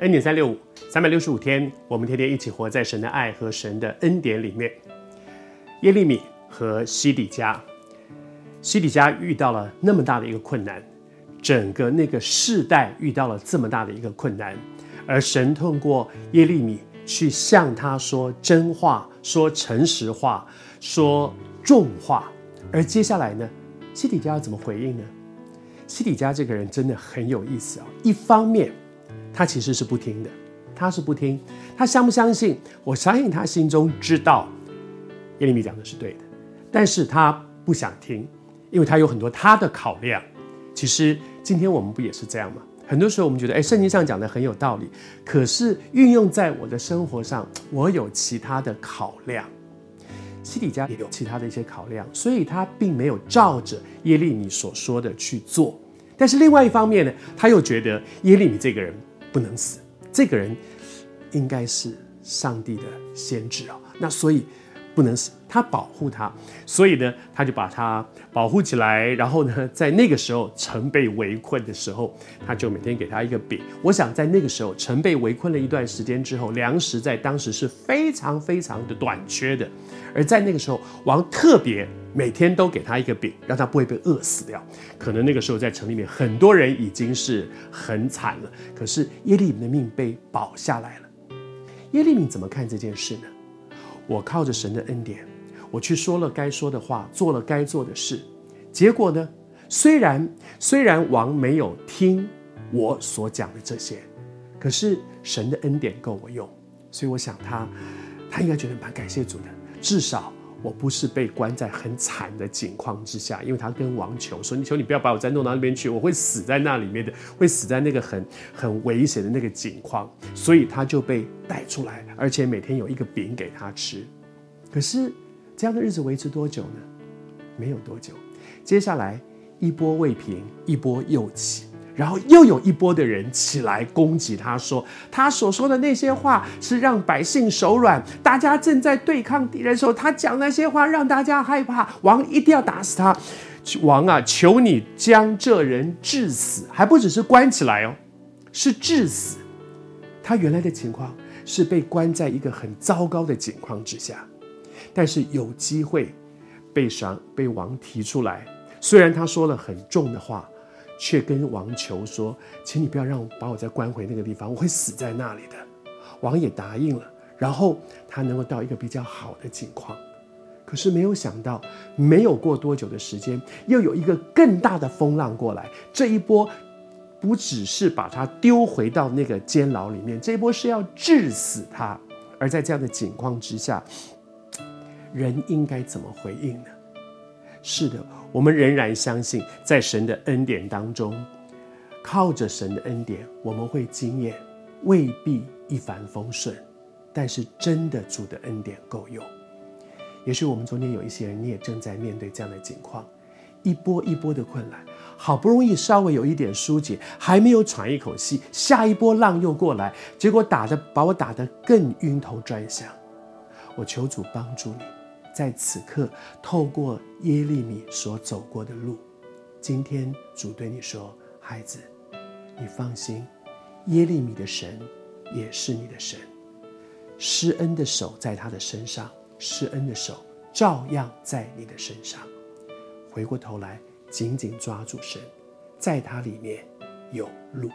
恩典365，365天，我们天天一起活在神的爱和神的恩典里面。耶利米和西底家，西底家遇到了那么大的一个困难，整个那个世代遇到了这么大的一个困难，而神透过耶利米去向他说真话，说诚实话，说重话。而接下来呢，西底家要怎么回应呢？西底家这个人真的很有意思啊！一方面，他其实是不听的，他是不听。他相不相信？我相信他心中知道耶利米讲的是对的，但是他不想听，因为他有很多他的考量。其实今天我们不也是这样吗？很多时候我们觉得，圣经上讲的很有道理，可是运用在我的生活上，我有其他的考量。西底家也有其他的一些考量，所以他并没有照着耶利米所说的去做。但是另外一方面呢，他又觉得耶利米这个人不能死，这个人应该是上帝的先知啊，那所以不能死，他保护他，所以呢，他就把他保护起来。然后呢，在那个时候城被围困的时候，他就每天给他一个饼。我想在那个时候城被围困了一段时间之后，粮食在当时是非常非常的短缺的，而在那个时候王特别每天都给他一个饼，让他不会被饿死掉。可能那个时候在城里面很多人已经是很惨了，可是耶利米的命被保下来了。耶利米怎么看这件事呢？我靠着神的恩典，我去说了该说的话，做了该做的事。结果呢，虽然王没有听我所讲的这些，可是神的恩典够我用。所以我想他应该觉得蛮感谢主的，至少我不是被关在很惨的境况之下。因为他跟王求说，求你不要把我再弄到那边去，我会死在那里面的，会死在那个很危险的那个境况。所以他就被带出来，而且每天有一个饼给他吃。可是这样的日子维持多久呢？没有多久，接下来一波未平，一波又起，然后又有一波的人起来攻击他，说他所说的那些话是让百姓手软，大家正在对抗敌人的时候，他讲那些话让大家害怕，王一定要打死他。王啊，求你将这人治死，还不只是关起来哦，是治死。他原来的情况是被关在一个很糟糕的境况之下，但是有机会被王提出来，虽然他说了很重的话，却跟王求说，请你不要把我再关回那个地方，我会死在那里的。王也答应了，然后他能够到一个比较好的境况。可是没有想到，没有过多久的时间，又有一个更大的风浪过来。这一波不只是把他丢回到那个监牢里面，这一波是要致死他。而在这样的境况之下，人应该怎么回应呢？是的，我们仍然相信，在神的恩典当中，靠着神的恩典，我们会经验未必一帆风顺，但是真的主的恩典够用。也许我们中间有一些人，你也正在面对这样的境况，一波一波的困难，好不容易稍微有一点疏解，还没有喘一口气，下一波浪又过来，结果把我打得更晕头转向。我求主帮助你，在此刻透过耶利米所走过的路，今天主对你说，孩子，你放心，耶利米的神也是你的神，施恩的手在他的身上，施恩的手照样在你的身上。回过头来紧紧抓住神，在他里面有路。